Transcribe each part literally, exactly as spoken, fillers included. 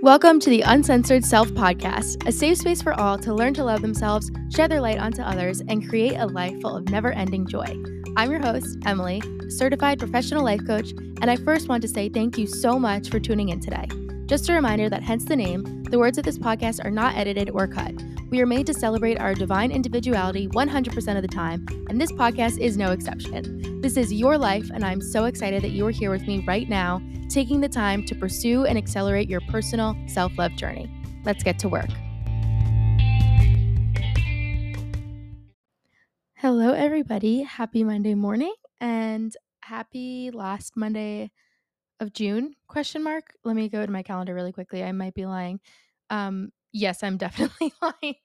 Welcome to the Uncensored Self Podcast, a safe space for all to learn to love themselves, shed their light onto others, and create a life full of never-ending joy. I'm your host, Emily, certified professional life coach, and I first want to say thank you so much for tuning in today. Just a reminder that hence the name, the words of this podcast are not edited or cut. We are made to celebrate our divine individuality one hundred percent of the time, and this podcast is no exception. This is your life, and I'm so excited that you are here with me right now, taking the time to pursue and accelerate your personal self-love journey. Let's get to work. Hello, everybody. Happy Monday morning, and happy last Monday of June, question mark. Let me go to my calendar really quickly. I might be lying. Um, Yes, I'm definitely lying.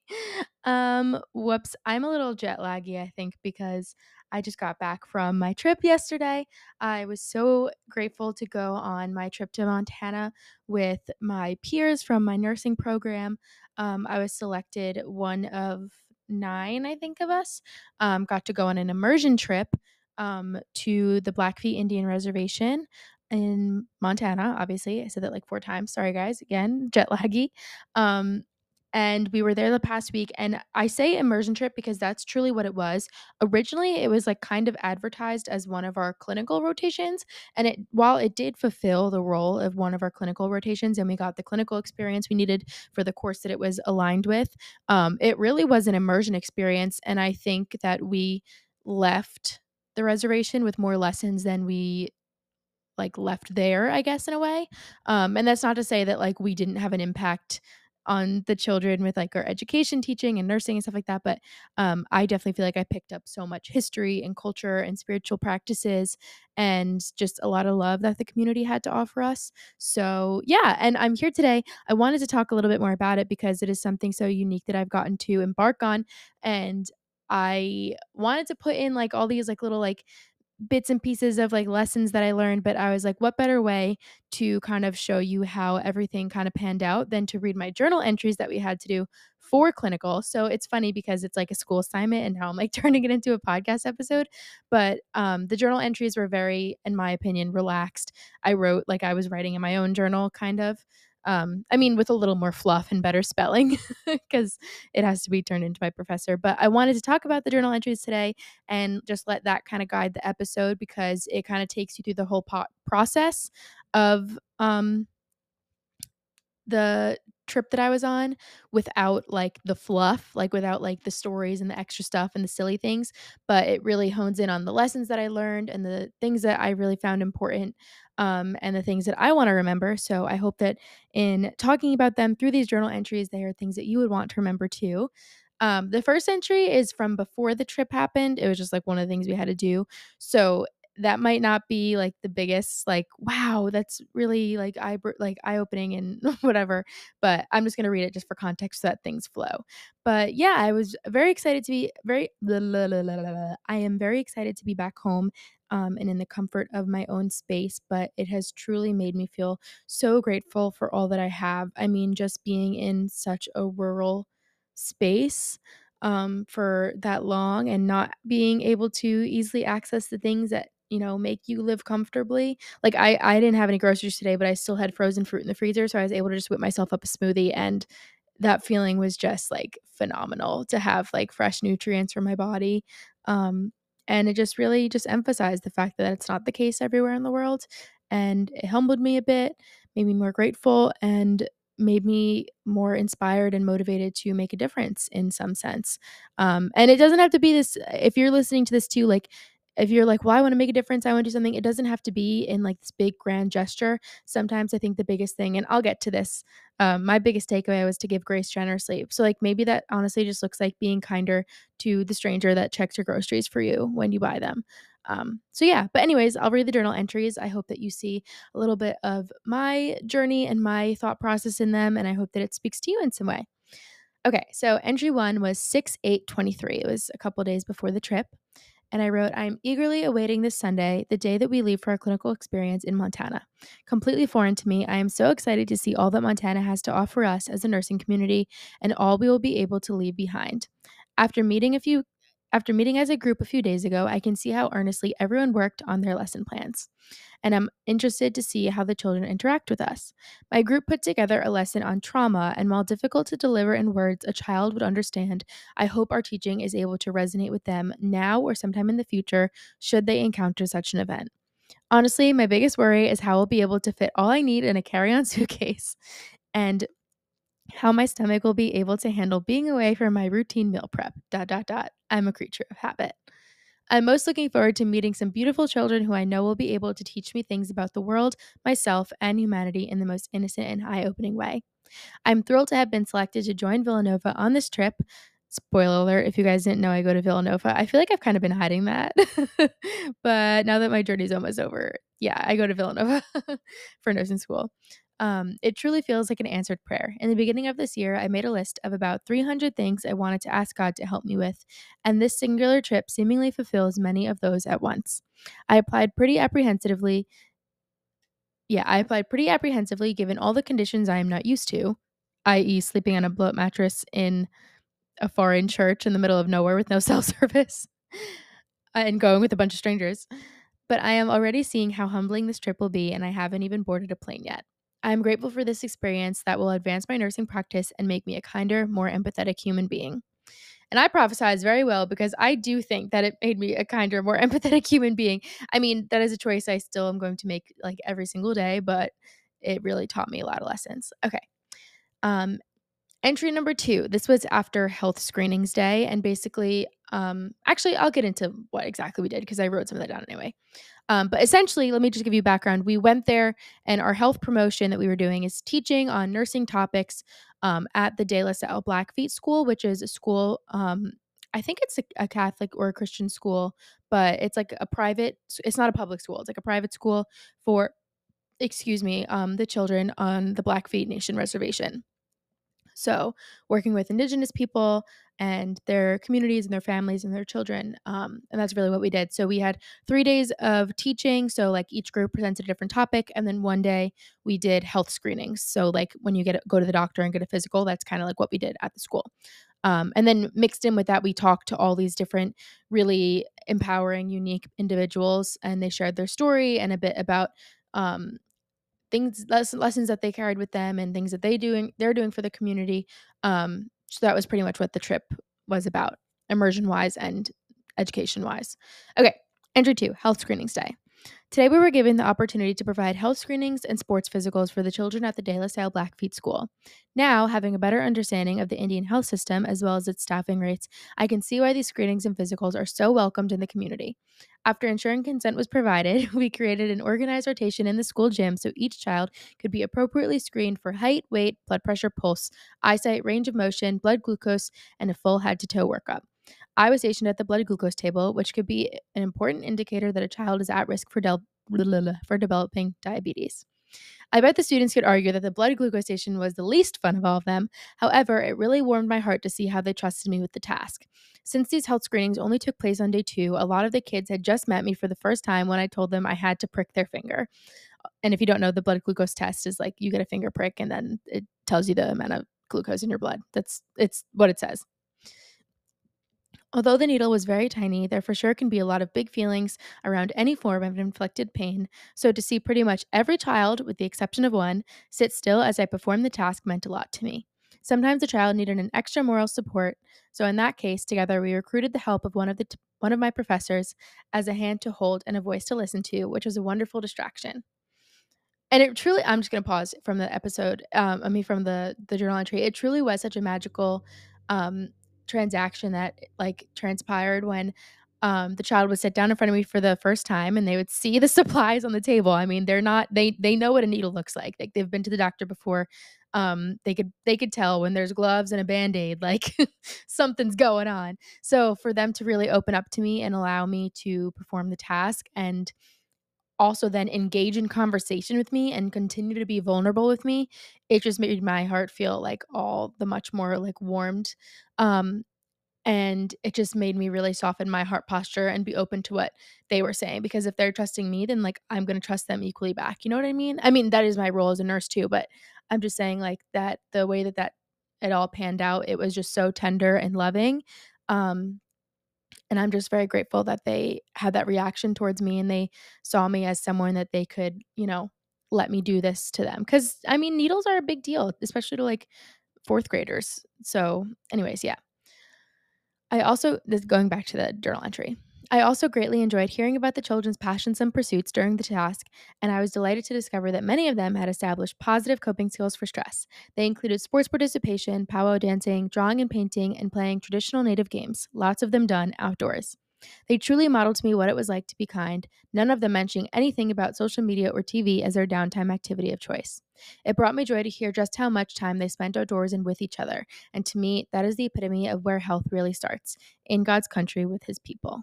Um, whoops. I'm a little jet laggy, I think, because I just got back from my trip yesterday. I was so grateful to go on my trip to Montana with my peers from my nursing program. Um, I was selected one of nine, I think, of us. Um, got to go on an immersion trip um, to the Blackfeet Indian Reservation in Montana, obviously. I said that like four times. Sorry, guys. Again, jet laggy. Um, and we were there the past week. And I say immersion trip because that's truly what it was. Originally, it was like kind of advertised as one of our clinical rotations. And it while it did fulfill the role of one of our clinical rotations and we got the clinical experience we needed for the course that it was aligned with, um, it really was an immersion experience. And I think that we left the reservation with more lessons than we like left there, I guess, in a way. Um, and that's not to say that like we didn't have an impact on the children with like our education, teaching and nursing and stuff like that. But um, I definitely feel like I picked up so much history and culture and spiritual practices and just a lot of love that the community had to offer us. So yeah, and I'm here today. I wanted to talk a little bit more about it because it is something so unique that I've gotten to embark on. And I wanted to put in like all these like little like bits and pieces of like lessons that I learned, but I was like, what better way to kind of show you how everything kind of panned out than to read my journal entries that we had to do for clinical. So it's funny because it's like a school assignment and now I'm like turning it into a podcast episode. But um, the journal entries were very, in my opinion, relaxed. I wrote like I was writing in my own journal kind of. Um, I mean, with a little more fluff and better spelling because it has to be turned into my professor. But I wanted to talk about the journal entries today and just let that kind of guide the episode because it kind of takes you through the whole po- process of um, the trip that I was on without like the fluff, like without like the stories and the extra stuff and the silly things. But it really hones in on the lessons that I learned and the things that I really found important um, and the things that I want to remember. So I hope that in talking about them through these journal entries, they are things that you would want to remember too. Um, the first entry is from before the trip happened. It was just like one of the things we had to do. So that might not be like the biggest, like, wow, that's really like eye, like eye opening and whatever, but I'm just going to read it just for context so that things flow. But yeah, I was very excited to be very, blah, blah, blah, blah, blah. I am very excited to be back home um, and in the comfort of my own space, but it has truly made me feel so grateful for all that I have. I mean, just being in such a rural space um, for that long and not being able to easily access the things that you know, make you live comfortably. Like I, I didn't have any groceries today, but I still had frozen fruit in the freezer. So I was able to just whip myself up a smoothie. And that feeling was just like phenomenal to have like fresh nutrients for my body. Um, and it just really just emphasized the fact that it's not the case everywhere in the world. And it humbled me a bit, made me more grateful and made me more inspired and motivated to make a difference in some sense. Um, and it doesn't have to be this, if you're listening to this too, like if you're like, well, I want to make a difference, I want to do something, it doesn't have to be in like this big grand gesture. Sometimes I think the biggest thing, and I'll get to this, um, my biggest takeaway was to give grace generously. So like maybe that honestly just looks like being kinder to the stranger that checks your groceries for you when you buy them. Um, so yeah, but anyways, I'll read the journal entries. I hope that you see a little bit of my journey and my thought process in them, and I hope that it speaks to you in some way. Okay, so entry one was six eight twenty-three. It was a couple days before the trip. And I wrote, I am eagerly awaiting this Sunday, the day that we leave for our clinical experience in Montana. Completely foreign to me, I am so excited to see all that Montana has to offer us as a nursing community and all we will be able to leave behind. After meeting a few After meeting as a group a few days ago, I can see how earnestly everyone worked on their lesson plans, and I'm interested to see how the children interact with us. My group put together a lesson on trauma, and while difficult to deliver in words a child would understand, I hope our teaching is able to resonate with them now or sometime in the future should they encounter such an event. Honestly, my biggest worry is how I'll be able to fit all I need in a carry-on suitcase and how my stomach will be able to handle being away from my routine meal prep, dot, dot, dot. I'm a creature of habit. I'm most looking forward to meeting some beautiful children who I know will be able to teach me things about the world, myself, and humanity in the most innocent and eye-opening way. I'm thrilled to have been selected to join Villanova on this trip. Spoiler alert, if you guys didn't know, I go to Villanova. I feel like I've kind of been hiding that, but now that my journey's almost over, yeah, I go to Villanova for nursing school. Um, it truly feels like an answered prayer. In the beginning of this year, I made a list of about three hundred things I wanted to ask God to help me with, and this singular trip seemingly fulfills many of those at once. I applied pretty apprehensively. Yeah, I applied pretty apprehensively given all the conditions I am not used to, that is sleeping on a blow-up mattress in a foreign church in the middle of nowhere with no cell service and going with a bunch of strangers. But I am already seeing how humbling this trip will be, and I haven't even boarded a plane yet. I am grateful for this experience that will advance my nursing practice and make me a kinder, more empathetic human being. And I prophesize very well because I do think that it made me a kinder, more empathetic human being. I mean, that is a choice I still am going to make like every single day, but it really taught me a lot of lessons. Okay. Um, entry number two. This was after health screenings day, and basically, um, actually, I'll get into what exactly we did because I wrote some of that down anyway. Um, but essentially, let me just give you background. We went there, and our health promotion that we were doing is teaching on nursing topics um, at the De La Salle Blackfeet School, which is a school, um, I think it's a, a Catholic or a Christian school, but it's like a private, it's not a public school. It's like a private school for, excuse me, um, the children on the Blackfeet Nation reservation. So working with Indigenous people and their communities and their families and their children. Um, and that's really what we did. So we had three days of teaching. So like each group presented a different topic. And then one day we did health screenings. So like when you get go to the doctor and get a physical, that's kind of like what we did at the school. Um, and then mixed in with that, we talked to all these different really empowering, unique individuals. And they shared their story and a bit about um things, lessons that they carried with them and things that they doing, they're doing for the community. Um, so that was pretty much what the trip was about, immersion-wise and education-wise. Okay, entry two, health screenings day. Today we were given the opportunity to provide health screenings and sports physicals for the children at the De La Salle Blackfeet School. Now, having a better understanding of the Indian health system as well as its staffing rates, I can see why these screenings and physicals are so welcomed in the community. After ensuring consent was provided, we created an organized rotation in the school gym so each child could be appropriately screened for height, weight, blood pressure, pulse, eyesight, range of motion, blood glucose, and a full head-to-toe workup. I was stationed at the blood glucose table, which could be an important indicator that a child is at risk for, del- for developing diabetes. I bet the students could argue that the blood glucose station was the least fun of all of them. However, it really warmed my heart to see how they trusted me with the task. Since these health screenings only took place on day two, a lot of the kids had just met me for the first time when I told them I had to prick their finger. And if you don't know, the blood glucose test is like you get a finger prick and then it tells you the amount of glucose in your blood. That's it's what it says. Although the needle was very tiny, there for sure can be a lot of big feelings around any form of inflicted pain, so to see pretty much every child, with the exception of one, sit still as I performed the task meant a lot to me. Sometimes a child needed an extra moral support, so in that case, together we recruited the help of one of, the t- one of my professors as a hand to hold and a voice to listen to, which was a wonderful distraction. And it truly, I'm just going to pause from the episode, um, I mean from the, the journal entry, it truly was such a magical um transaction that like transpired when um the child would sit down in front of me for the first time and they would see the supplies on the table. I mean, they're not they they know what a needle looks like. Like they've been to the doctor before. Um they could they could tell when there's gloves and a band-aid, like something's going on. So for them to really open up to me and allow me to perform the task and also then engage in conversation with me and continue to be vulnerable with me, it just made my heart feel like all the much more like warmed. Um, and it just made me really soften my heart posture and be open to what they were saying, because if they're trusting me, then like I'm going to trust them equally back. You know what I mean? I mean, that is my role as a nurse too, but I'm just saying like that the way that that it all panned out, it was just so tender and loving. Um, And I'm just very grateful that they had that reaction towards me and they saw me as someone that they could, you know, let me do this to them. Because, I mean, needles are a big deal, especially to like fourth graders. So anyways, yeah. I also, this going back to the journal entry, I also greatly enjoyed hearing about the children's passions and pursuits during the task, and I was delighted to discover that many of them had established positive coping skills for stress. They included sports participation, powwow dancing, drawing and painting, and playing traditional native games, lots of them done outdoors. They truly modeled to me what it was like to be kind, none of them mentioning anything about social media or T V as their downtime activity of choice. It brought me joy to hear just how much time they spent outdoors and with each other, and to me, that is the epitome of where health really starts, in God's country with his people.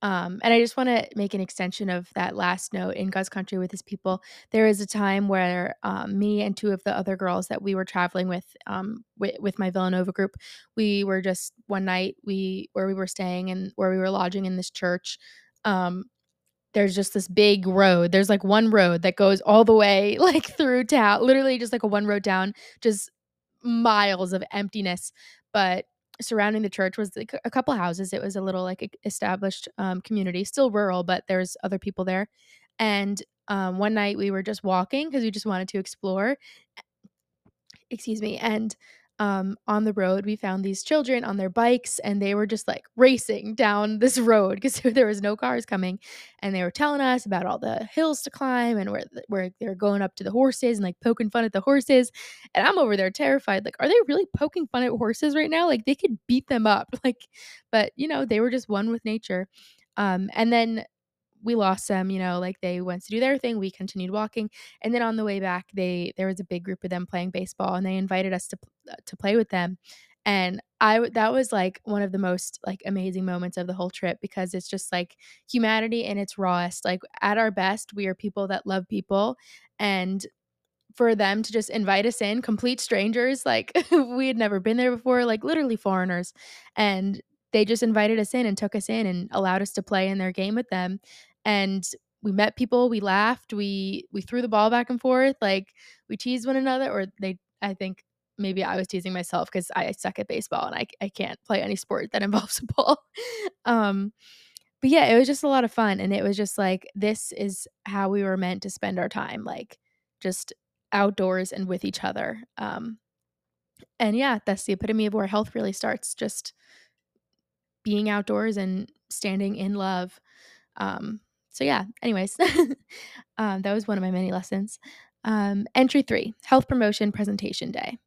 Um, and I just want to make an extension of that last note, in God's country with his people. There is a time where um, me and two of the other girls that we were traveling with, um, with, with my Villanova group, we were just one night we where we were staying and where we were lodging in this church. Um, there's just this big road. There's like one road that goes all the way like through town, literally just like a one road down, just miles of emptiness. But surrounding the church was like a couple houses. It was a little like established um, community, still rural, but there's other people there. And um, one night we were just walking because we just wanted to explore. Excuse me. And um, on the road, we found these children on their bikes, and they were just like racing down this road because there was no cars coming. And they were telling us about all the hills to climb and where, where they're going up to the horses and like poking fun at the horses. And I'm over there terrified. Like, are they really poking fun at horses right now? Like, they could beat them up. Like, but you know, they were just one with nature. Um, and then we lost them, you know, like they went to do their thing. We continued walking. And then on the way back, they, there was a big group of them playing baseball, and they invited us to, to play with them. And I, that was like one of the most like amazing moments of the whole trip, because it's just like humanity in its rawest. Like at our best, we are people that love people, and for them to just invite us in, complete strangers, like we had never been there before, like literally foreigners. And they just invited us in and took us in and allowed us to play in their game with them. And we met people, we laughed, we we threw the ball back and forth, like we teased one another, or they, I think maybe I was teasing myself because I suck at baseball and I, I can't play any sport that involves a ball. Um, but yeah, it was just a lot of fun. And it was just like, this is how we were meant to spend our time, like just outdoors and with each other. Um, and yeah, that's the epitome of where health really starts, just being outdoors and standing in love. Um, so yeah, anyways, um, that was one of my many lessons. Um, entry three, health promotion presentation day.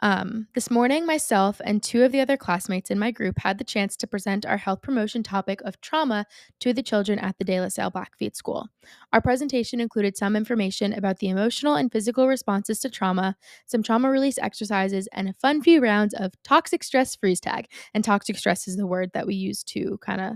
Um, this morning, myself and two of the other classmates in my group had the chance to present our health promotion topic of trauma to the children at the De La Salle Blackfeet School. Our presentation included some information about the emotional and physical responses to trauma, some trauma release exercises, and a fun few rounds of toxic stress freeze tag. And toxic stress is the word that we use to kind of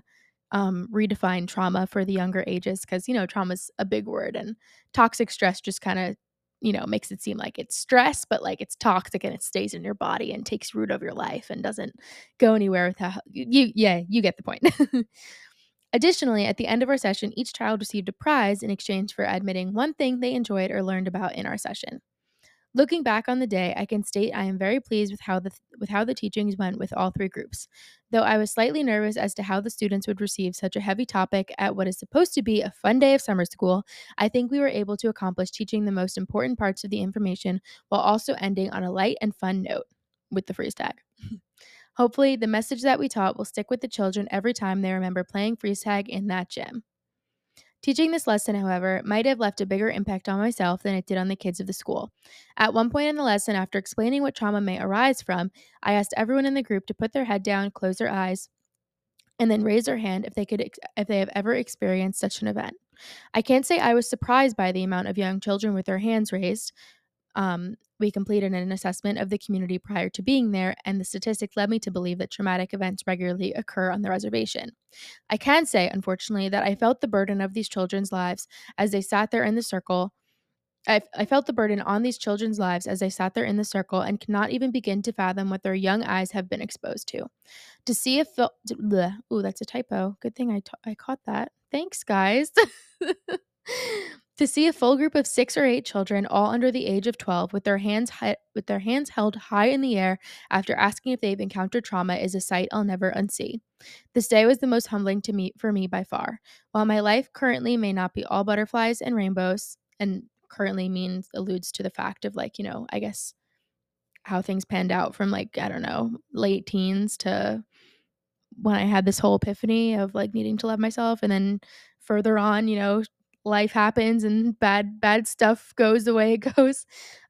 um, redefine trauma for the younger ages, because, you know, trauma is a big word, and toxic stress just kind of, you know, makes it seem like it's stress, but like it's toxic and it stays in your body and takes root of your life and doesn't go anywhere without you. Yeah, you get the point. Additionally, at the end of our session, each child received a prize in exchange for admitting one thing they enjoyed or learned about in our session. Looking back on the day, I can state I am very pleased with how the with how the teachings went with all three groups, though I was slightly nervous as to how the students would receive such a heavy topic at what is supposed to be a fun day of summer school. I think we were able to accomplish teaching the most important parts of the information while also ending on a light and fun note with the freeze tag. Hopefully, the message that we taught will stick with the children every time they remember playing freeze tag in that gym. Teaching this lesson, however, might have left a bigger impact on myself than it did on the kids of the school. At one point in the lesson, after explaining what trauma may arise from, I asked everyone in the group to put their head down, close their eyes, and then raise their hand if they could, if they have ever experienced such an event. I can't say I was surprised by the amount of young children with their hands raised. Um, we completed an assessment of the community prior to being there, and the statistics led me to believe that traumatic events regularly occur on the reservation. I can say, unfortunately, that I felt the burden of these children's lives as they sat there in the circle. I, I felt the burden on these children's lives as they sat there in the circle and could not even begin to fathom what their young eyes have been exposed to. To see if, ooh, that's a typo. Good thing I, ta- I caught that. Thanks, guys. To see a full group of six or eight children, all under the age of twelve, with their hands hi- with their hands held high in the air after asking if they've encountered trauma is a sight I'll never unsee. This day was the most humbling to me for me by far. While my life currently may not be all butterflies and rainbows, and currently means alludes to the fact of, like, you know, I guess how things panned out from, like, I don't know, late teens to when I had this whole epiphany of, like, needing to love myself, and then further on, you know, life happens and bad bad stuff goes the way it goes.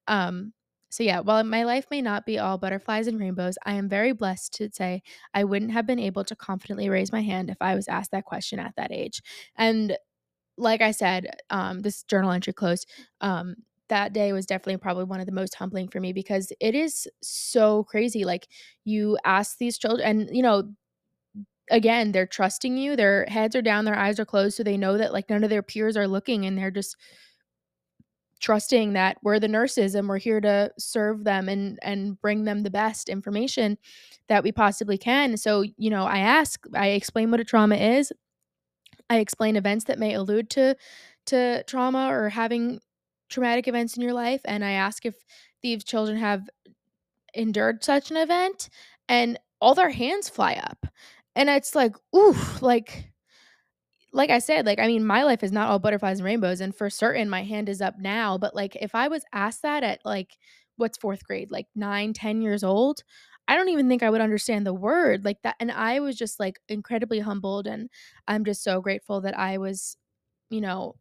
Um so yeah, while my life may not be all butterflies and rainbows, I am very blessed to say I wouldn't have been able to confidently raise my hand if I was asked that question at that age. And like I said, um this journal entry closed. Um that day was definitely probably one of the most humbling for me, because it is so crazy. Like, you ask these children, and, you know, again, they're trusting you, their heads are down, their eyes are closed, so they know that, like, none of their peers are looking, and they're just trusting that we're the nurses and we're here to serve them and and bring them the best information that we possibly can. So, you know, I ask, I explain what a trauma is, I explain events that may allude to to trauma or having traumatic events in your life, and I ask if these children have endured such an event, and all their hands fly up. And it's like, ooh, like, like I said, like, I mean, my life is not all butterflies and rainbows. And for certain, my hand is up now. But, like, if I was asked that at, like, what's fourth grade, like nine, ten years old, I don't even think I would understand the word like that. And I was just, like, incredibly humbled. And I'm just so grateful that I was, you know,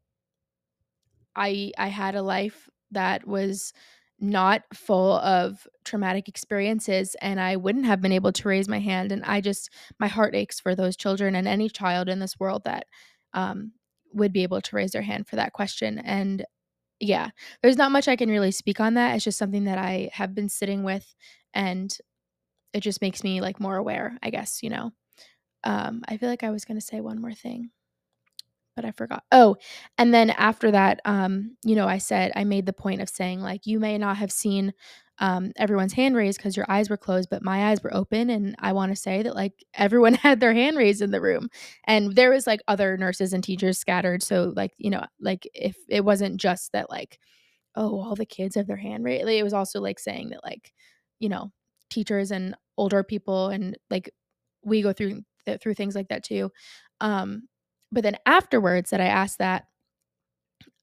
I, I had a life that was not full of traumatic experiences, and I wouldn't have been able to raise my hand. And I just, my heart aches for those children and any child in this world that um, would be able to raise their hand for that question. And yeah, there's not much I can really speak on that. It's just something that I have been sitting with, and it just makes me, like, more aware, I guess, you know. Um, I feel like I was going to say one more thing, but I forgot. Oh, and then after that, um, you know, I said, I made the point of saying, like, you may not have seen um, everyone's hand raised because your eyes were closed, but my eyes were open. And I want to say that, like, everyone had their hand raised in the room, and there was, like, other nurses and teachers scattered. So, like, you know, like, if it wasn't just that, like, oh, all the kids have their hand raised, like, it was also, like, saying that, like, you know, teachers and older people, and, like, we go through, th- through things like that too. Um, But then afterwards that I asked that,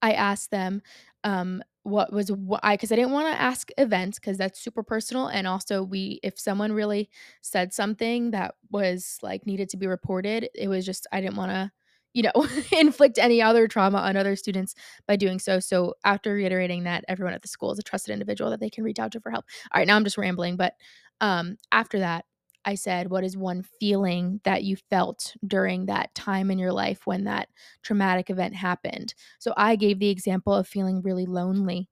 I asked them um, what was what I, because I didn't want to ask events, because that's super personal. And also, we, if someone really said something that was, like, needed to be reported, it was just, I didn't want to, you know, inflict any other trauma on other students by doing so. So after reiterating that everyone at the school is a trusted individual that they can reach out to for help. All right, now I'm just rambling. But um, after that, I said, what is one feeling that you felt during that time in your life when that traumatic event happened? So I gave the example of feeling really lonely.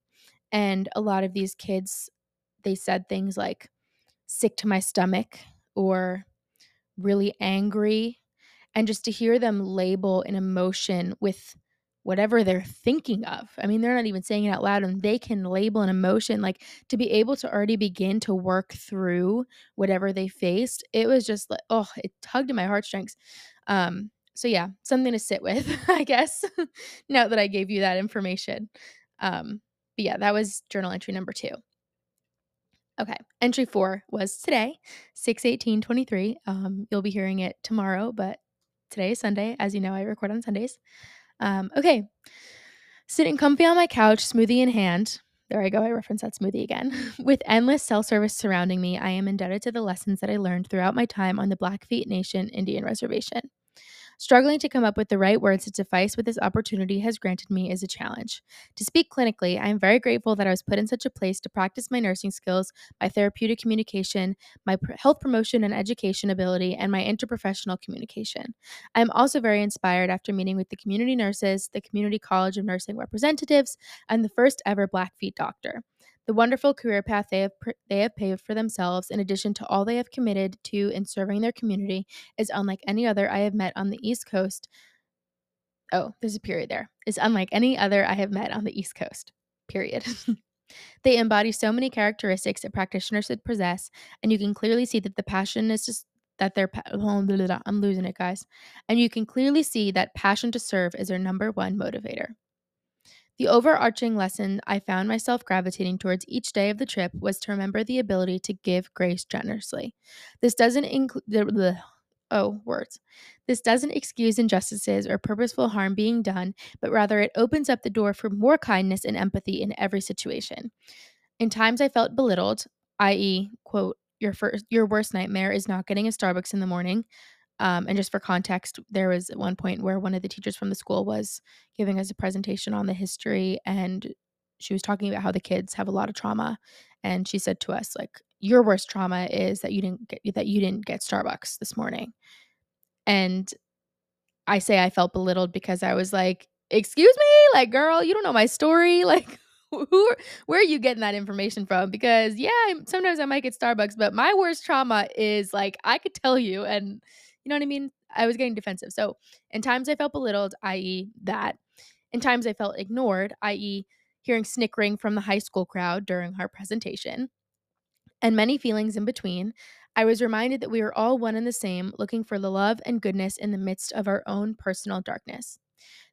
And a lot of these kids, they said things like sick to my stomach or really angry. And just to hear them label an emotion with whatever they're thinking of. I mean, they're not even saying it out loud, and they can label an emotion, like, to be able to already begin to work through whatever they faced. It was just like, oh, it tugged at my heartstrings. Um, so yeah, something to sit with, I guess, now that I gave you that information. Um, but yeah, that was journal entry number two. Okay. Entry four was today, six eighteen twenty-three. Um, you'll be hearing it tomorrow, but today is Sunday. As you know, I record on Sundays. Um, okay, sitting comfy on my couch, smoothie in hand. There I go. I reference that smoothie again. With endless cell service surrounding me, I am indebted to the lessons that I learned throughout my time on the Blackfeet Nation Indian Reservation. Struggling to come up with the right words to suffice what this opportunity has granted me is a challenge. To speak clinically, I am very grateful that I was put in such a place to practice my nursing skills, my therapeutic communication, my pr- health promotion and education ability, and my interprofessional communication. I am also very inspired after meeting with the community nurses, the Community College of Nursing representatives, and the first ever Blackfeet doctor. The wonderful career path they have, they have paved for themselves, in addition to all they have committed to in serving their community, is unlike any other I have met on the East Coast. Oh, there's a period there. Is unlike any other I have met on the East Coast. Period. They embody so many characteristics that practitioners should possess, and you can clearly see that the passion is just that their pa- I'm losing it, guys. And you can clearly see that passion to serve is their number one motivator. The overarching lesson I found myself gravitating towards each day of the trip was to remember the ability to give grace generously. This doesn't include... Oh, words. This doesn't excuse injustices or purposeful harm being done, but rather it opens up the door for more kindness and empathy in every situation. In times I felt belittled, that is, quote, your first, your worst nightmare is not getting a Starbucks in the morning. Um, and just for context, there was at one point where one of the teachers from the school was giving us a presentation on the history, and she was talking about how the kids have a lot of trauma. And she said to us, like, your worst trauma is that you didn't get that you didn't get Starbucks this morning. And I say I felt belittled because I was like, excuse me, like, girl, you don't know my story. Like, who are, where are you getting that information from? Because yeah, sometimes I might get Starbucks, but my worst trauma is like, I could tell you, and you know what I mean? I was getting defensive. So in times I felt belittled, that is that. In times I felt ignored, that is hearing snickering from the high school crowd during our presentation. And many feelings in between, I was reminded that we are all one and the same, looking for the love and goodness in the midst of our own personal darkness.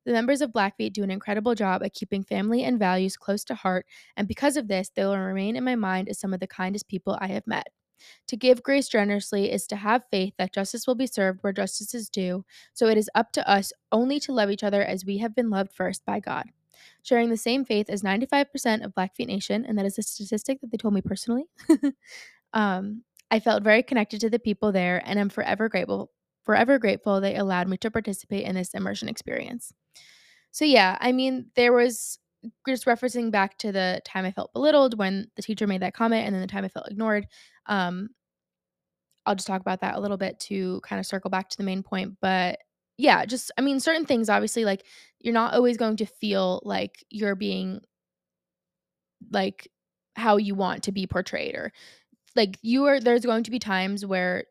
The members of Blackfeet do an incredible job at keeping family and values close to heart, and because of this, they will remain in my mind as some of the kindest people I have met. To give grace generously is to have faith that justice will be served where justice is due, so it is up to us only to love each other as we have been loved first by God. Sharing the same faith as ninety-five percent of Blackfeet Nation, and that is a statistic that they told me personally. um, I felt very connected to the people there, and I'm forever grateful, forever grateful they allowed me to participate in this immersion experience. So yeah, I mean, there was, just referencing back to the time I felt belittled when the teacher made that comment, and then the time I felt ignored. Um, I'll just talk about that a little bit to kind of circle back to the main point, but yeah, just, I mean, certain things, obviously, like, you're not always going to feel like you're being, like, how you want to be portrayed, or, like, you are, there's going to be times where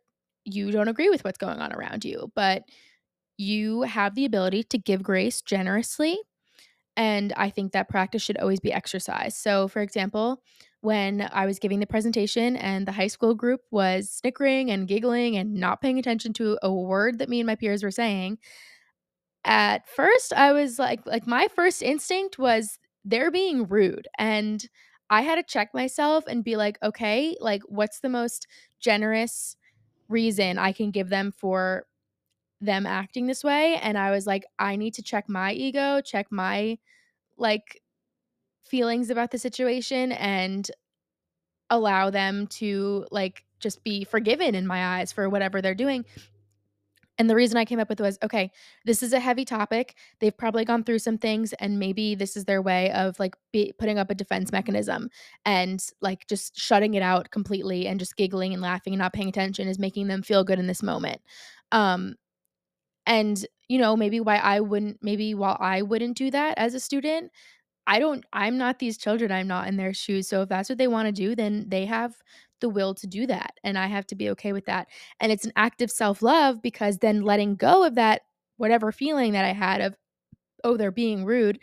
you don't agree with what's going on around you, but you have the ability to give grace generously, and I think that practice should always be exercised. So, for example, when I was giving the presentation and the high school group was snickering and giggling and not paying attention to a word that me and my peers were saying, at first I was like, like my first instinct was they're being rude. And I had to check myself and be like, okay, like, what's the most generous reason I can give them for them acting this way? And I was like, I need to check my ego, check my, like, feelings about the situation, and allow them to, like, just be forgiven in my eyes for whatever they're doing. And the reason I came up with was, okay, this is a heavy topic. They've probably gone through some things, and maybe this is their way of, like, be putting up a defense mechanism, and, like, just shutting it out completely and just giggling and laughing and not paying attention is making them feel good in this moment. Um, and, you know, maybe why I wouldn't, maybe while I wouldn't do that as a student, I don't, I'm not these children. I'm not in their shoes. So if that's what they want to do, then they have the will to do that. And I have to be okay with that. And it's an act of self-love, because then letting go of that, whatever feeling that I had of, oh, they're being rude,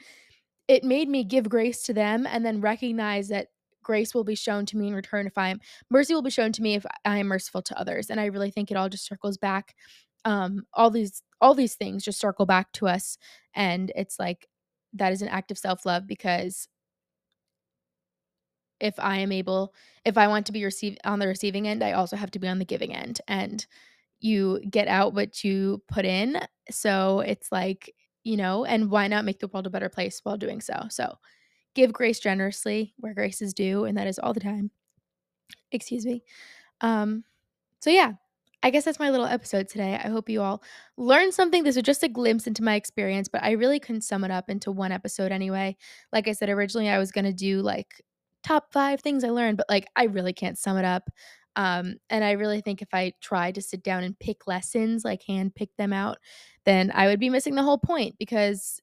it made me give grace to them, and then recognize that grace will be shown to me in return if I am, mercy will be shown to me if I am merciful to others. And I really think it all just circles back. Um, all these, all these things just circle back to us. And it's like, that is an act of self-love, because if I am able, if I want to be receive, on the receiving end, I also have to be on the giving end, and you get out what you put in. So it's like, you know, and why not make the world a better place while doing so? So give grace generously where grace is due, and that is all the time. Excuse me. Um, so yeah. I guess that's my little episode today. I hope you all learned something. This was just a glimpse into my experience, but I really couldn't sum it up into one episode anyway. Like I said, originally I was going to do like top five things I learned, but like I really can't sum it up. Um, and I really think if I tried to sit down and pick lessons, like hand pick them out, then I would be missing the whole point, because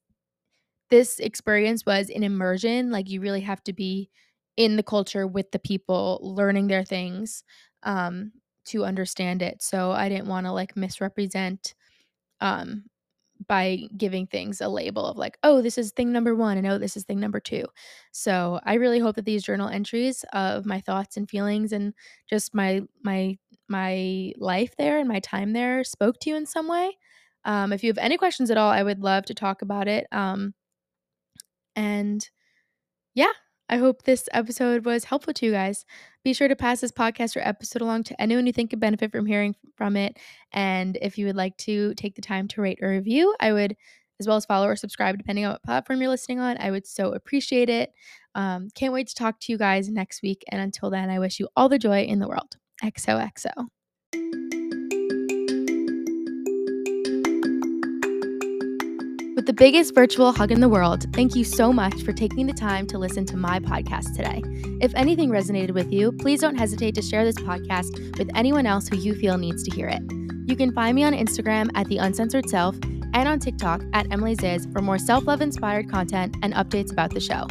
this experience was an immersion. Like, you really have to be in the culture with the people, learning their things. Um, to understand it. So I didn't want to like misrepresent um, by giving things a label of like, oh, this is thing number one, and oh, this is thing number two. So I really hope that these journal entries of my thoughts and feelings and just my my my life there and my time there spoke to you in some way. Um, if you have any questions at all, I would love to talk about it. Um, And yeah, I hope this episode was helpful to you guys. Be sure to pass this podcast or episode along to anyone you think could benefit from hearing from it. And if you would like to take the time to rate or review, I would, as well as follow or subscribe, depending on what platform you're listening on. I would so appreciate it. Um, can't wait to talk to you guys next week. And until then, I wish you all the joy in the world. X O X O. With the biggest virtual hug in the world, thank you so much for taking the time to listen to my podcast today. If anything resonated with you, please don't hesitate to share this podcast with anyone else who you feel needs to hear it. You can find me on Instagram at The Uncensored Self and on TikTok at Emily Ziz for more self-love inspired content and updates about the show.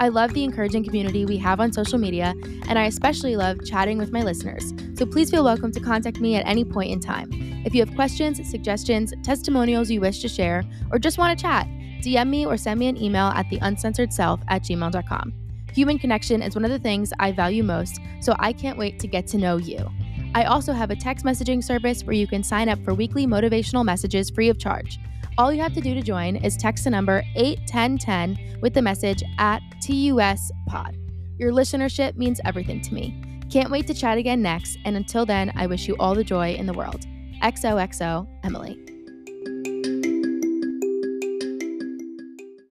I love the encouraging community we have on social media, and I especially love chatting with my listeners. So please feel welcome to contact me at any point in time. If you have questions, suggestions, testimonials you wish to share, or just want to chat, D M me or send me an email at the uncensored self at gmail dot com. Human connection is one of the things I value most, so I can't wait to get to know you. I also have a text messaging service where you can sign up for weekly motivational messages free of charge. All you have to do to join is text the number eight one zero one zero with the message at T U S pod. Your listenership means everything to me. Can't wait to chat again next, and until then, I wish you all the joy in the world. X O X O, Emily.